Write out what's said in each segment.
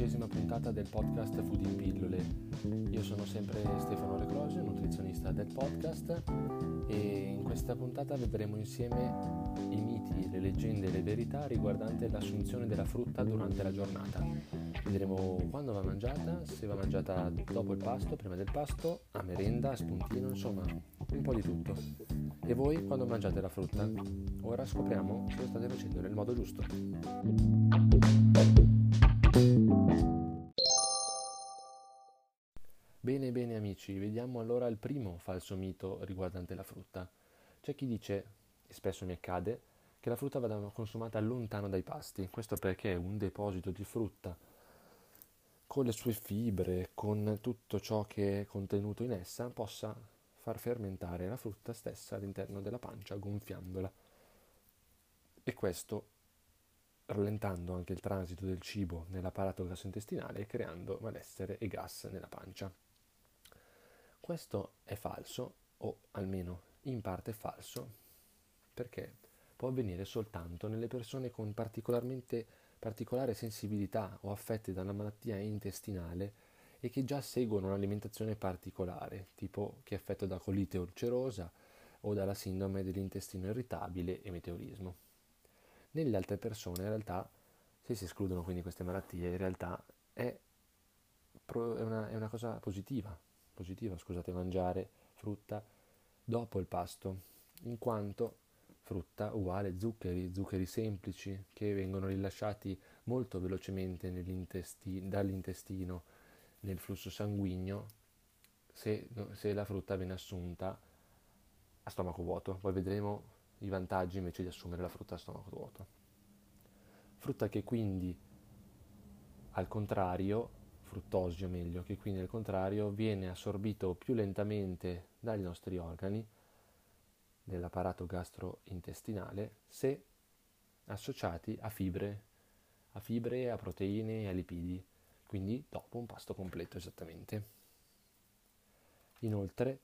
12ª puntata del podcast Food in Pillole. Io sono sempre Stefano Recrosio, nutrizionista del podcast, e in questa puntata vedremo insieme i miti, le leggende e le verità riguardante l'assunzione della frutta durante la giornata. Vedremo quando va mangiata, se va mangiata dopo il pasto, prima del pasto, a merenda, a spuntino, insomma un po' di tutto. E voi quando mangiate la frutta? Ora scopriamo se lo state facendo nel modo giusto. Bene amici, vediamo allora il primo falso mito riguardante la frutta. C'è chi dice, e spesso mi accade, che la frutta vada consumata lontano dai pasti. Questo perché un deposito di frutta, con le sue fibre, con tutto ciò che è contenuto in essa, possa far fermentare la frutta stessa all'interno della pancia, gonfiandola. E questo rallentando anche il transito del cibo nell'apparato gastrointestinale e creando malessere e gas nella pancia. Questo è falso, o almeno in parte falso, perché può avvenire soltanto nelle persone con particolare sensibilità o affette da una malattia intestinale e che già seguono un'alimentazione particolare, tipo chi è affetto da colite ulcerosa o dalla sindrome dell'intestino irritabile e meteorismo. Nelle altre persone, in realtà, se si escludono quindi queste malattie, in realtà è una cosa positiva, mangiare frutta dopo il pasto, in quanto frutta uguale zuccheri semplici che vengono rilasciati molto velocemente dall'intestino nel flusso sanguigno se la frutta viene assunta a stomaco vuoto. Poi vedremo i vantaggi invece di assumere la frutta a stomaco vuoto. Fruttosio viene assorbito più lentamente dai nostri organi nell'apparato gastrointestinale se associati a fibre, a proteine e a lipidi, quindi dopo un pasto completo esattamente. Inoltre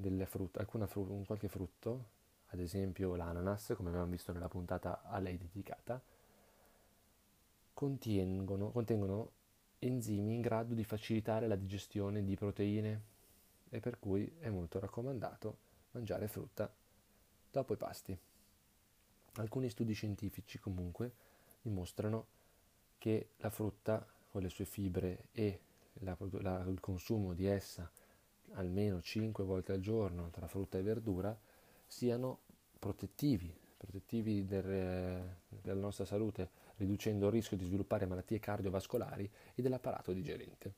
qualche frutto, ad esempio l'ananas, come abbiamo visto nella puntata a lei dedicata, contengono enzimi in grado di facilitare la digestione di proteine, e per cui è molto raccomandato mangiare frutta dopo i pasti. Alcuni studi scientifici comunque dimostrano che la frutta, con le sue fibre e il consumo di essa almeno 5 volte al giorno tra frutta e verdura, siano protettivi della nostra salute, riducendo il rischio di sviluppare malattie cardiovascolari e dell'apparato digerente.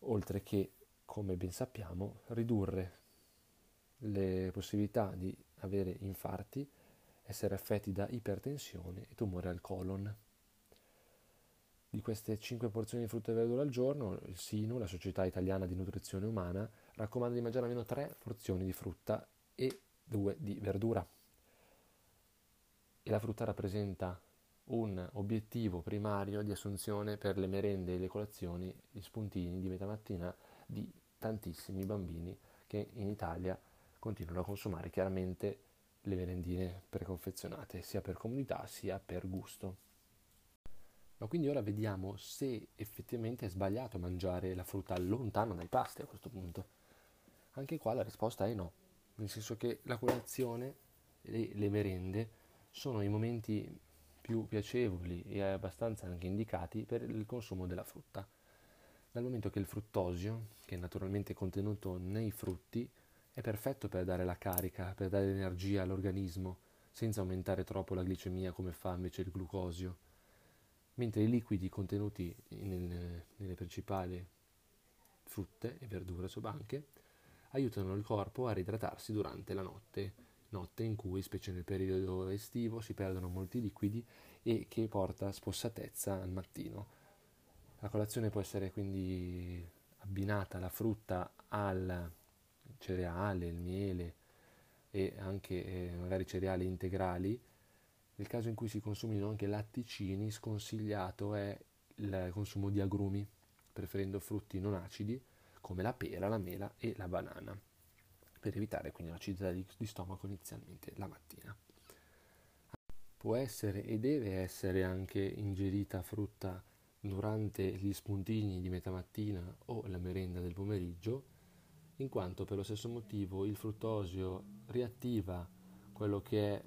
Oltre che, come ben sappiamo, ridurre le possibilità di avere infarti, essere affetti da ipertensione e tumore al colon. Di queste 5 porzioni di frutta e verdura al giorno, il SINU, la Società Italiana di Nutrizione Umana, raccomanda di mangiare almeno 3 porzioni di frutta e 2 di verdura. E la frutta rappresenta un obiettivo primario di assunzione per le merende e le colazioni, gli spuntini di metà mattina di tantissimi bambini che in Italia continuano a consumare chiaramente le merendine preconfezionate, sia per comodità sia per gusto. Ma quindi ora vediamo se effettivamente è sbagliato mangiare la frutta lontano dai pasti a questo punto. Anche qua la risposta è no, nel senso che la colazione e le merende sono i momenti più piacevoli e abbastanza anche indicati per il consumo della frutta, dal momento che il fruttosio, che è naturalmente contenuto nei frutti, è perfetto per dare la carica, per dare energia all'organismo, senza aumentare troppo la glicemia come fa invece il glucosio. Mentre i liquidi contenuti nelle principali frutte e verdure sobbanche aiutano il corpo a riidratarsi durante la notte in cui, specie nel periodo estivo, si perdono molti liquidi e che porta spossatezza al mattino. La colazione può essere quindi abbinata, la frutta, al cereale, il miele e anche magari cereali integrali. Nel caso in cui si consumino anche latticini, sconsigliato è il consumo di agrumi, preferendo frutti non acidi come la pera, la mela e la banana, per evitare quindi l'acidità di stomaco inizialmente la mattina. Può essere e deve essere anche ingerita frutta durante gli spuntini di metà mattina o la merenda del pomeriggio, in quanto per lo stesso motivo il fruttosio riattiva quello che è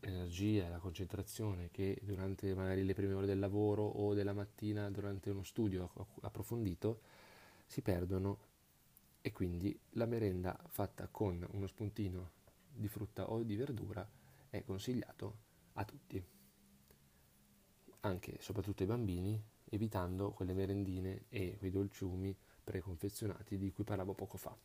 l'energia, la concentrazione che durante magari le prime ore del lavoro o della mattina durante uno studio approfondito si perdono, e quindi la merenda fatta con uno spuntino di frutta o di verdura è consigliato a tutti, anche e soprattutto ai bambini, evitando quelle merendine e quei dolciumi preconfezionati di cui parlavo poco fa.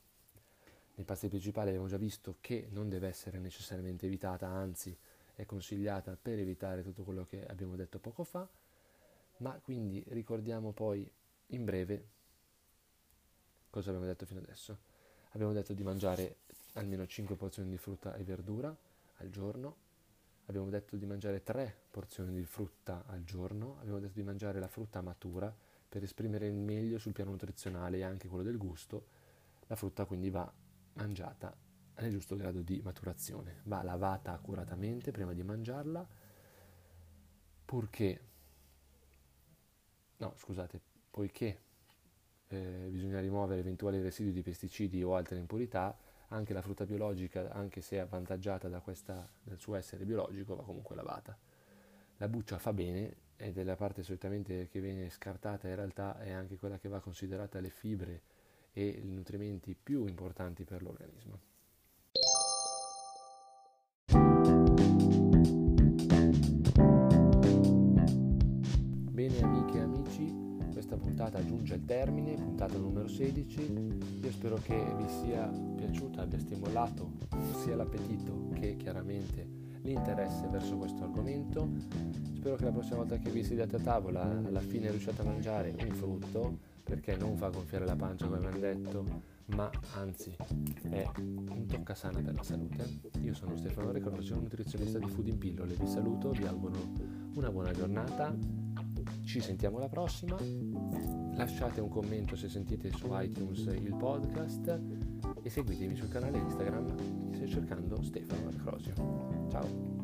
Nei pasti principali abbiamo già visto che non deve essere necessariamente evitata, anzi è consigliata per evitare tutto quello che abbiamo detto poco fa, ma quindi ricordiamo poi in breve cosa abbiamo detto fino adesso. Abbiamo detto di mangiare almeno 5 porzioni di frutta e verdura al giorno, abbiamo detto di mangiare 3 porzioni di frutta al giorno, abbiamo detto di mangiare la frutta matura per esprimere il meglio sul piano nutrizionale e anche quello del gusto. La frutta quindi va mangiata nel giusto grado di maturazione, va lavata accuratamente prima di mangiarla, poiché bisogna rimuovere eventuali residui di pesticidi o altre impurità. Anche la frutta biologica, anche se avvantaggiata dal suo essere biologico, va comunque lavata. La buccia fa bene, ed è la parte solitamente che viene scartata, in realtà è anche quella che va considerata le fibre e i nutrimenti più importanti per l'organismo. Bene amiche e amici, questa puntata giunge al termine, puntata numero 16. Io spero che vi sia piaciuta, abbia stimolato sia l'appetito che chiaramente l'interesse verso questo argomento. Spero che la prossima volta che vi sediate a tavola alla fine riusciate a mangiare un frutto, perché non fa gonfiare la pancia come abbiamo detto, ma anzi è un toccasana per la salute. Io sono Stefano Recrosio, un nutrizionista di Food in Pillole. Vi saluto, vi auguro una buona giornata. Ci sentiamo alla prossima, lasciate un commento se sentite su iTunes il podcast e seguitemi sul canale Instagram, sto cercando Stefano Recrosio. Ciao!